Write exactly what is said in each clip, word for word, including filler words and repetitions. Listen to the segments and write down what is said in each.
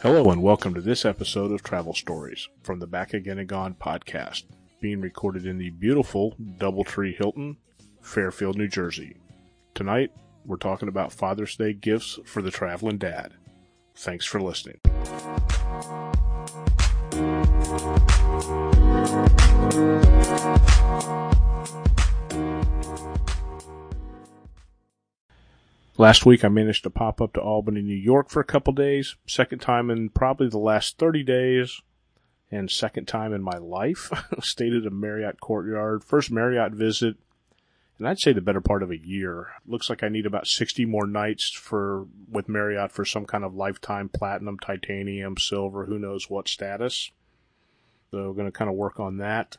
Hello and welcome to this episode of Travel Stories from the Back Again and Gone podcast, being recorded in the beautiful Doubletree Hilton, Fairfield, New Jersey. Tonight, we're talking about Father's Day gifts for the traveling dad. Thanks for listening. Last week, I managed to pop up to Albany, New York for a couple days, second time in probably the last thirty days, and second time in my life. Stayed at a Marriott Courtyard, first Marriott visit, and I'd say the better part of a year. Looks like I need about sixty more nights for with Marriott for some kind of lifetime platinum, titanium, silver, who knows what status. So going to kind of work on that.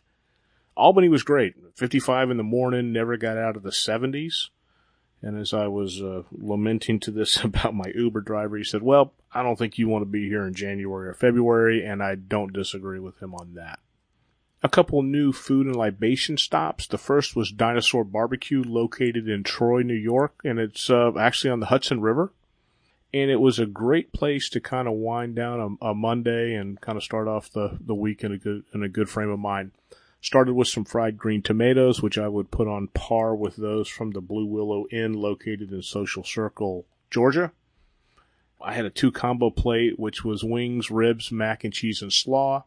Albany was great. fifty-five in the morning, never got out of the seventies. And as I was uh, lamenting to this about my Uber driver, he said, well, I don't think you want to be here in January or February, and I don't disagree with him on that. A couple new food and libation stops. The first was Dinosaur Barbecue, located in Troy, New York, and it's uh, actually on the Hudson River. And it was a great place to kind of wind down a, a Monday and kind of start off the, the week in a good, in a good frame of mind. Started with some fried green tomatoes, which I would put on par with those from the Blue Willow Inn located in Social Circle, Georgia. I had a two-combo plate, which was wings, ribs, mac and cheese, and slaw.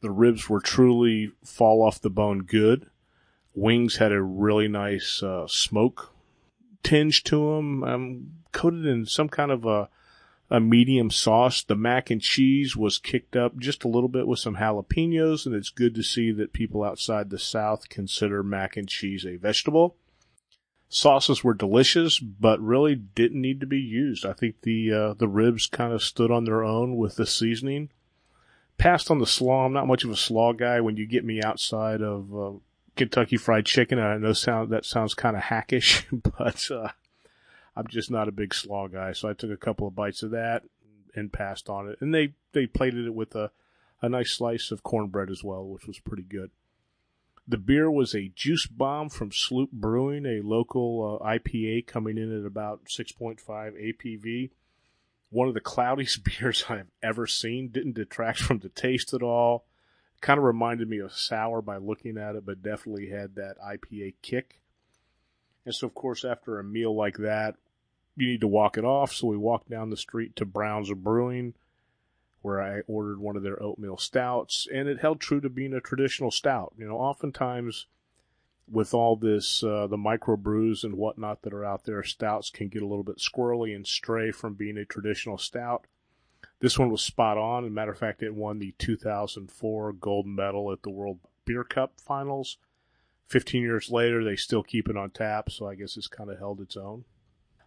The ribs were truly fall-off-the-bone good. Wings had a really nice uh, smoke tinge to them, um, coated in some kind of a, a medium sauce. The mac and cheese was kicked up just a little bit with some jalapenos, and it's good to see that people outside the South consider mac and cheese a vegetable. Sauces were delicious, but really didn't need to be used. I think the uh, the ribs kind of stood on their own with the seasoning. Passed on the slaw. I'm not much of a slaw guy. When you get me outside of uh, Kentucky Fried Chicken, I know sound, that sounds kind of hackish, but uh, I'm just not a big slaw guy. So I took a couple of bites of that and passed on it. And they, they plated it with a, a nice slice of cornbread as well, which was pretty good. The beer was a Juice Bomb from Sloop Brewing, a local uh, I P A coming in at about six point five A P V. One of the cloudiest beers I've ever seen. Didn't detract from the taste at all. Kind of reminded me of sour by looking at it, but definitely had that I P A kick. And so, of course, after a meal like that, you need to walk it off. So we walked down the street to Brown's Brewing, where I ordered one of their oatmeal stouts. And it held true to being a traditional stout. You know, oftentimes with all this, uh, the microbrews and whatnot that are out there, stouts can get a little bit squirrely and stray from being a traditional stout. This one was spot on. As a matter of fact, it won the two thousand four gold medal at the World Beer Cup finals. fifteen years later, they still keep it on tap, so I guess it's kind of held its own.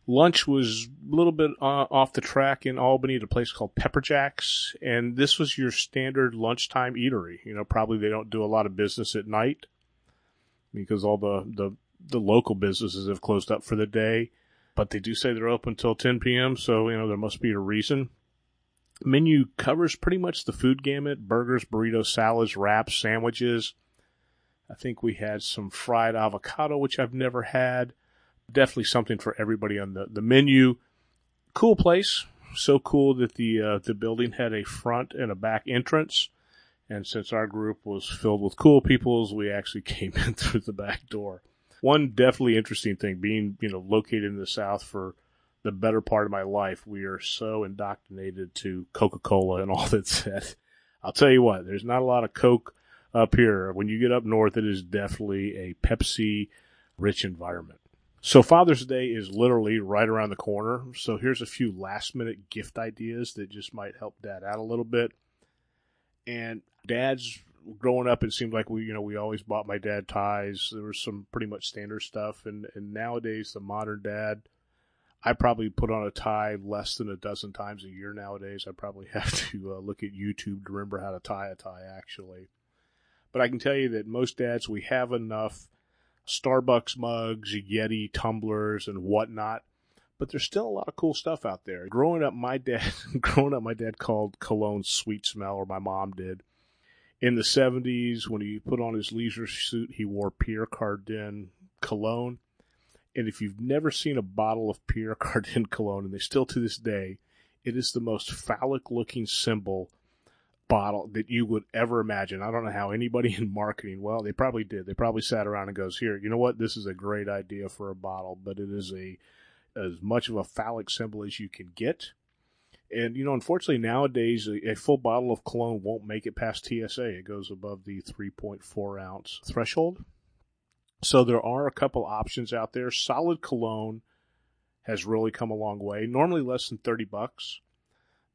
Lunch was a little bit uh, off the track in Albany at a place called Pepper Jack's, and this was your standard lunchtime eatery. You know, probably they don't do a lot of business at night, because all the, the, the local businesses have closed up for the day. But they do say they're open until ten p.m., so, you know, there must be a reason. Menu covers pretty much the food gamut: burgers, burritos, salads, wraps, sandwiches. I think we had some fried avocado, which I've never had. Definitely something for everybody on the, the menu. Cool place. So cool that the uh, the building had a front and a back entrance. And since our group was filled with cool peoples, we actually came in through the back door. One definitely interesting thing, being, you know, located in the South for the better part of my life, we are so indoctrinated to Coca-Cola and all that's said. I'll tell you what, there's not a lot of Coke up here. When you get up north, it is definitely a Pepsi-rich environment. So Father's Day is literally right around the corner. So here's a few last-minute gift ideas that just might help Dad out a little bit. And Dad's growing up, it seemed like we, you know, we always bought my dad ties. There was some pretty much standard stuff. And, and nowadays, the modern dad, I probably put on a tie less than a dozen times a year nowadays. I probably have to uh, look at YouTube to remember how to tie a tie, actually. But I can tell you that most dads, we have enough Starbucks mugs, Yeti tumblers, and whatnot. But there's still a lot of cool stuff out there. Growing up, my dad, growing up, my dad called cologne sweet smell, or my mom did. In the seventies, when he put on his leisure suit, he wore Pierre Cardin cologne. And if you've never seen a bottle of Pierre Cardin cologne, and they still to this day, It is the most phallic-looking symbol bottle that you would ever imagine. I don't know how anybody in marketing, well, they probably did. They probably sat around and goes, here, you know what? This is a great idea for a bottle, but it is a as much of a phallic symbol as you can get. And, you know, unfortunately nowadays, a, a full bottle of cologne won't make it past T S A. It goes above the three point four ounce threshold. So there are a couple options out there. Solid cologne has really come a long way. Normally less than thirty bucks.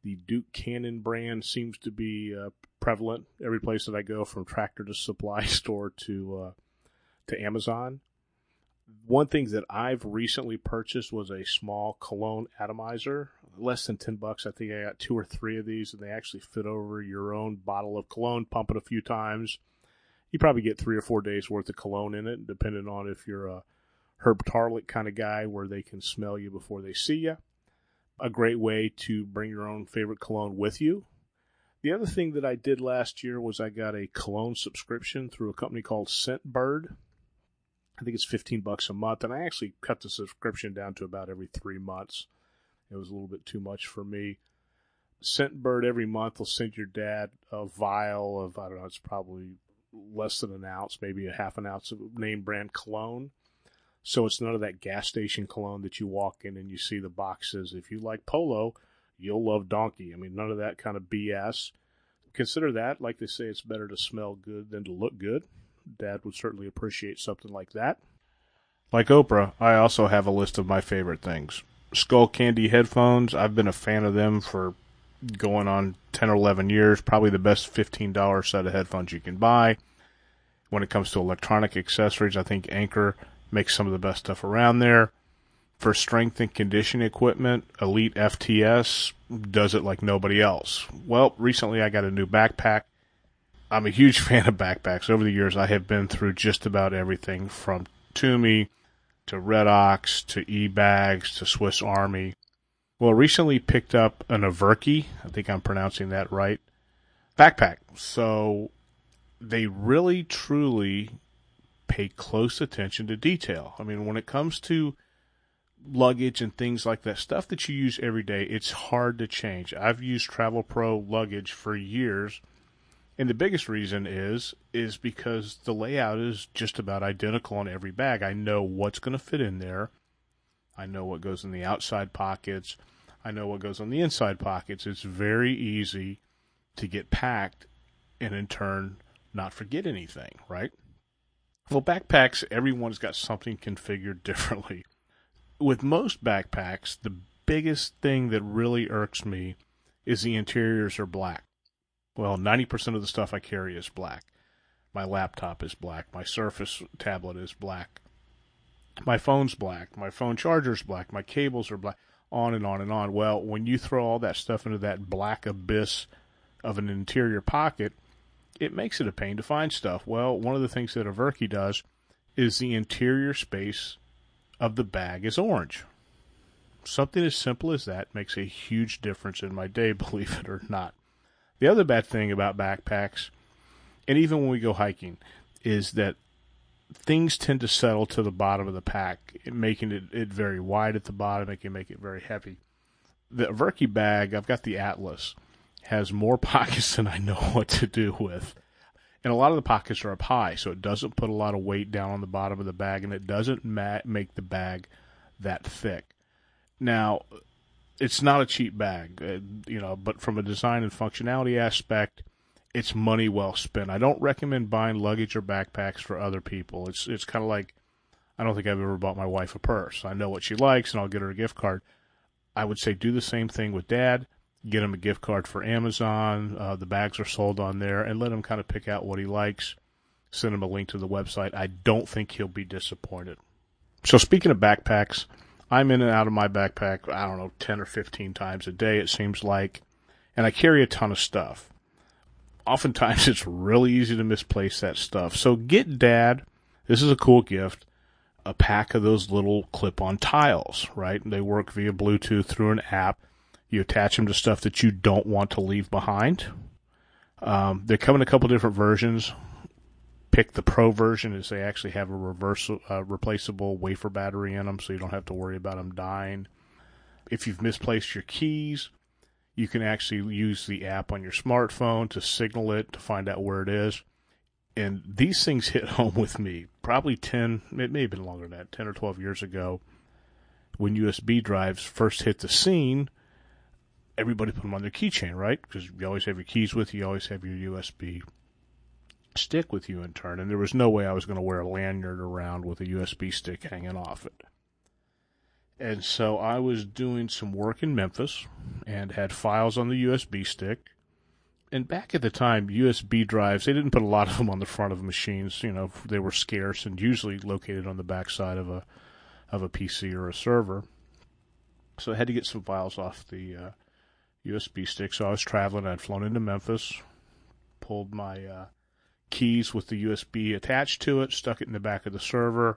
The Duke Cannon brand seems to be uh, prevalent every place that I go, from Tractor to Supply Store to uh, to Amazon. One thing that I've recently purchased was a small cologne atomizer, less than ten bucks. I think I got two or three of these, and they actually fit over your own bottle of cologne. Pump it a few times. You probably get three or four days worth of cologne in it, depending on if you're a herb tarlet kind of guy where they can smell you before they see you. A great way to bring your own favorite cologne with you. The other thing that I did last year was I got a cologne subscription through a company called Scentbird. I think it's fifteen bucks a month, and I actually cut the subscription down to about every three months. It was a little bit too much for me. Scentbird every month will send your dad a vial of, I don't know, it's probably less than an ounce, maybe a half an ounce of name brand cologne. So it's none of that gas station cologne that you walk in and you see the box says, if you like Polo, you'll love Donkey. I mean, none of that kind of B S. Consider that, like they say, it's better to smell good than to look good. Dad would certainly appreciate something like that. Like Oprah, I also have a list of my favorite things. Skullcandy headphones, I've been a fan of them for going on ten or eleven years. Probably the best fifteen dollar set of headphones you can buy. When it comes to electronic accessories, I think Anker makes some of the best stuff around there. For strength and conditioning equipment, Elite F T S does it like nobody else. Well, recently I got a new backpack. I'm a huge fan of backpacks. Over the years, I have been through just about everything from Tumi to Redox to E-Bags to Swiss Army. Well, recently picked up an Averki. I think I'm pronouncing that right. Backpack. So they really, truly pay close attention to detail. I mean, when it comes to luggage and things like that, stuff that you use every day, it's hard to change. I've used Travel Pro luggage for years. And the biggest reason is, is because the layout is just about identical on every bag. I know what's going to fit in there. I know what goes in the outside pockets. I know what goes on the inside pockets. It's very easy to get packed and in turn not forget anything, right? Well, backpacks, everyone's got something configured differently. With most backpacks, the biggest thing that really irks me is the interiors are black. Well, ninety percent of the stuff I carry is black. My laptop is black. My Surface tablet is black. My phone's black. My phone charger's black. My cables are black. On and on and on. Well, when you throw all that stuff into that black abyss of an interior pocket, it makes it a pain to find stuff. Well, one of the things that Averki does is the interior space of the bag is orange. Something as simple as that makes a huge difference in my day, believe it or not. The other bad thing about backpacks, and even when we go hiking, is that things tend to settle to the bottom of the pack, making it, it very wide at the bottom. It can make it very heavy. The Averki bag, I've got the Atlas, has more pockets than I know what to do with. And a lot of the pockets are up high, so it doesn't put a lot of weight down on the bottom of the bag, and it doesn't ma- make the bag that thick. Now, it's not a cheap bag, you know, but from a design and functionality aspect, it's money well spent. I don't recommend buying luggage or backpacks for other people. It's it's kind of like, I don't think I've ever bought my wife a purse. I know what she likes, and I'll get her a gift card. I would say do the same thing with Dad. Get him a gift card for Amazon. Uh, the bags are sold on there, and let him kind of pick out what he likes. Send him a link to the website. I don't think he'll be disappointed. So speaking of backpacks, I'm in and out of my backpack, I don't know, ten or fifteen times a day, it seems like, and I carry a ton of stuff. Oftentimes, it's really easy to misplace that stuff. So get Dad, this is a cool gift, a pack of those little clip-on tiles, right? They work via Bluetooth through an app. You attach them to stuff that you don't want to leave behind. Um, they come in a couple different versions. Pick the Pro version, as they actually have a reverse, uh, replaceable wafer battery in them, so you don't have to worry about them dying. If you've misplaced your keys, You can actually use the app on your smartphone to signal it, to find out where it is. And these things hit home with me probably ten, it may have been longer than that, ten or twelve years ago. When U S B drives first hit the scene, everybody put them on their keychain, right? Because you always have your keys with you, you always have your U S B stick with you in turn. And there was no way I was going to wear a lanyard around with a U S B stick hanging off it. And so I was doing some work in Memphis and had files on the U S B stick. And back at the time, U S B drives, they didn't put a lot of them on the front of machines. You know, they were scarce and usually located on the backside of a of a P C or a server. So I had to get some files off the uh, U S B stick. So I was traveling. I'd flown into Memphis, pulled my uh, keys with the U S B attached to it, stuck it in the back of the server,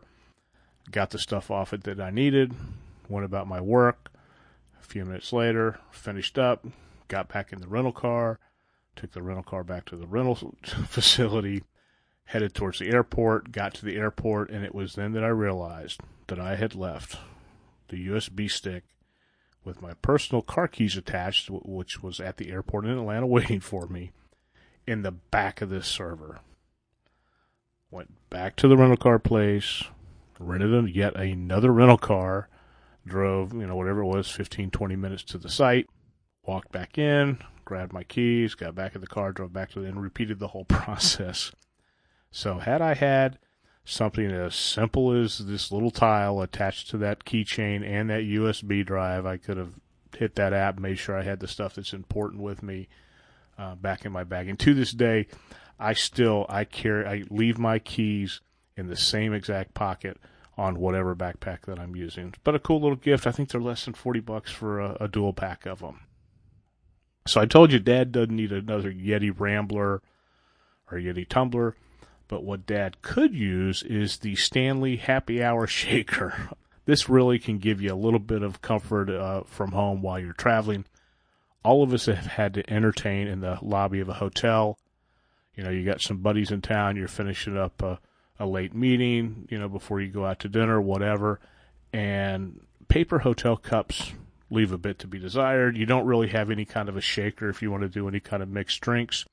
got the stuff off it that I needed, went about my work. A few minutes later, finished up, got back in the rental car, took the rental car back to the rental facility, headed towards the airport, got to the airport, and it was then that I realized that I had left the U S B stick with my personal car keys attached, which was at the airport in Atlanta waiting for me, in the back of this server. Went back to the rental car place, rented yet another rental car, drove, you know, whatever it was, fifteen, twenty minutes to the site, walked back in, grabbed my keys, got back in the car, drove back to the, and repeated the whole process. So had I had something as simple as this little tile attached to that keychain and that U S B drive, I could have hit that app, made sure I had the stuff that's important with me uh, back in my bag. And to this day, I still, I carry, I leave my keys in the same exact pocket on whatever backpack that I'm using. But a cool little gift. I think they're less than forty bucks for a, a dual pack of them. So I told you Dad doesn't need another Yeti Rambler or Yeti Tumbler, but what Dad could use is the Stanley Happy Hour Shaker. This really can give you a little bit of comfort uh, from home while you're traveling. All of us have had to entertain in the lobby of a hotel. You know, you got some buddies in town, you're finishing up a, a late meeting, you know, before you go out to dinner, whatever, and paper hotel cups leave a bit to be desired. You don't really have any kind of a shaker if you want to do any kind of mixed drinks.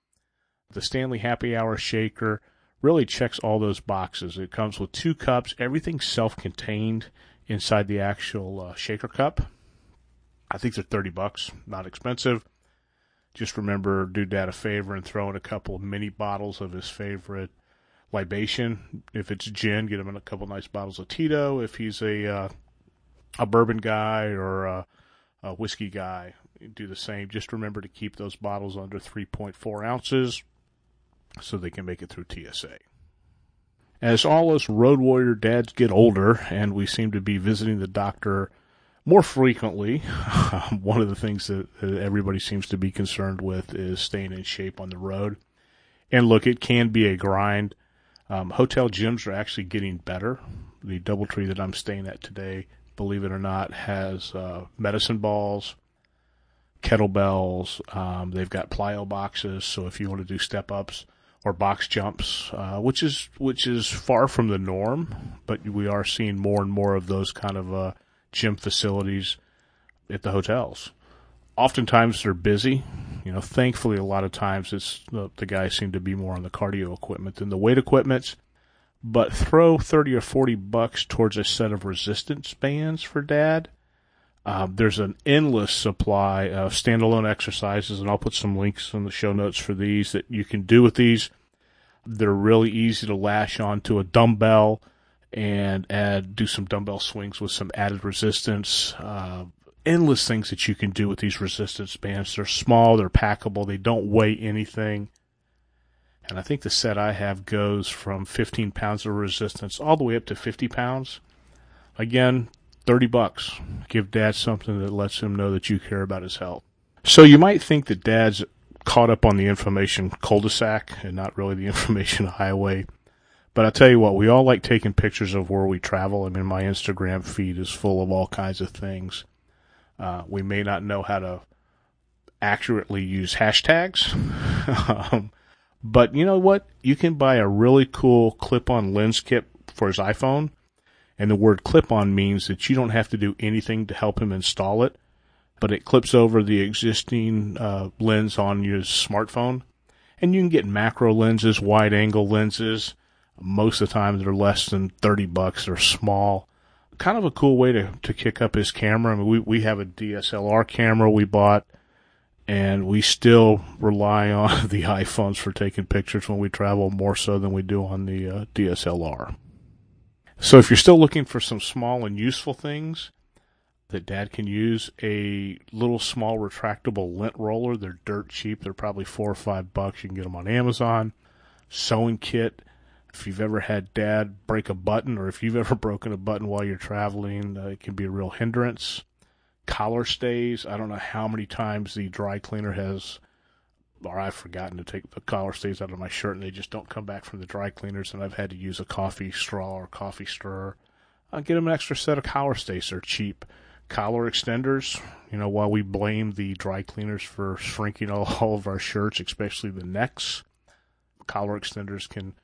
The Stanley Happy Hour Shaker really checks all those boxes. It comes with two cups, everything's self-contained inside the actual uh, shaker cup. I think they're thirty bucks, not expensive. Just remember, do Dad a favor and throw in a couple of mini bottles of his favorite libation. If it's gin, get him in a couple nice bottles of Tito. If he's a uh, a bourbon guy or a a whiskey guy, do the same. Just remember to keep those bottles under three point four ounces so they can make it through T S A. As all us road warrior dads get older, and we seem to be visiting the doctor more frequently, one of the things that everybody seems to be concerned with is staying in shape on the road. And look, it can be a grind. Um, hotel gyms are actually getting better. The Doubletree that I'm staying at today, believe it or not, has uh, medicine balls, kettlebells. Um, they've got plyo boxes, so if you want to do step-ups or box jumps, uh, which is which is far from the norm, but we are seeing more and more of those kind of uh, gym facilities at the hotels. Oftentimes they're busy. You know, thankfully, a lot of times it's the, the guys seem to be more on the cardio equipment than the weight equipment. But throw thirty or forty bucks towards a set of resistance bands for Dad. Um, there's an endless supply of standalone exercises, and I'll put some links in the show notes for these that you can do with these. They're really easy to lash onto a dumbbell and add, do some dumbbell swings with some added resistance. Uh, endless things that you can do with these resistance bands. They're small, they're packable, they don't weigh anything. And I think the set I have goes from fifteen pounds of resistance all the way up to fifty pounds. Again, thirty bucks. Give Dad something that lets him know that you care about his health. So you might think that Dad's caught up on the information cul-de-sac and not really the information highway. But I tell you what, we all like taking pictures of where we travel. I mean, my Instagram feed is full of all kinds of things. Uh, we may not know how to accurately use hashtags. um, But you know what? You can buy a really cool clip-on lens kit for his iPhone. And the word clip-on means that you don't have to do anything to help him install it. but it clips over the existing uh, lens on your smartphone. And you can get macro lenses, wide-angle lenses. Most of the time, they're less than thirty bucks. They're small. Kind of a cool way to, to kick up his camera. I mean, we, we have a D S L R camera we bought, and we still rely on the iPhones for taking pictures when we travel more so than we do on the uh, D S L R. So if you're still looking for some small and useful things that Dad can use, a little small retractable lint roller. They're dirt cheap. They're probably four or five bucks. You can get them on Amazon. Sewing kit. If you've ever had Dad break a button, or if you've ever broken a button while you're traveling, uh, it can be a real hindrance. Collar stays. I don't know how many times the dry cleaner has, or I've forgotten to take the collar stays out of my shirt, and they just don't come back from the dry cleaners, and I've had to use a coffee straw or coffee stirrer. I'll get them an extra set of collar stays. They're cheap. Collar extenders, you know, while we blame the dry cleaners for shrinking all, all of our shirts, especially the necks, collar extenders can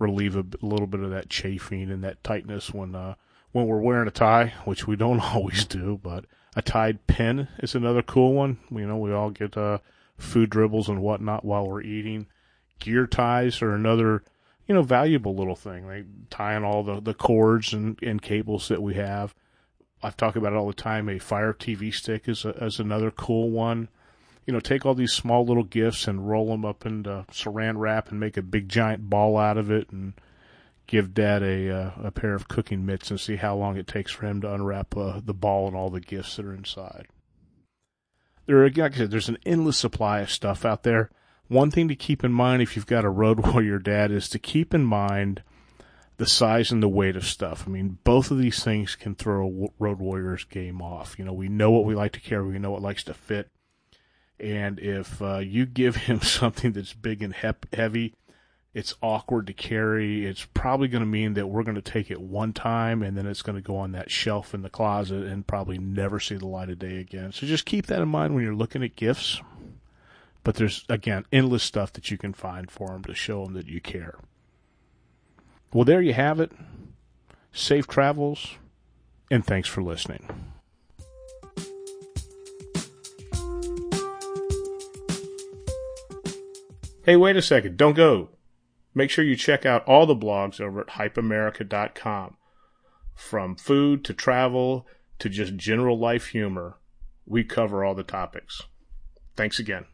relieve a little bit of that chafing and that tightness when uh, when we're wearing a tie, which we don't always do, but a tied pin is another cool one. You know, we all get uh, food dribbles and whatnot while we're eating. Gear ties are another, you know, valuable little thing. They tie in all the, the cords and, and cables that we have. I've talked about it all the time. A Fire T V Stick is, a, is another cool one. You know, take all these small little gifts and roll them up into saran wrap and make a big giant ball out of it and give Dad a uh, a pair of cooking mitts and see how long it takes for him to unwrap uh, the ball and all the gifts that are inside. There are, like I said, there's an endless supply of stuff out there. One thing to keep in mind if you've got a road warrior dad is to keep in mind the size and the weight of stuff. I mean, both of these things can throw a road warrior's game off. You know, we know what we like to carry. We know what likes to fit. And if uh, you give him something that's big and he- heavy, it's awkward to carry. It's probably going to mean that we're going to take it one time, and then it's going to go on that shelf in the closet and probably never see the light of day again. So just keep that in mind when you're looking at gifts. But there's, again, endless stuff that you can find for him to show him that you care. Well, there you have it. Safe travels, and thanks for listening. Hey, wait a second. Don't go. Make sure you check out all the blogs over at hype america dot com. From food to travel to just general life humor, we cover all the topics. Thanks again.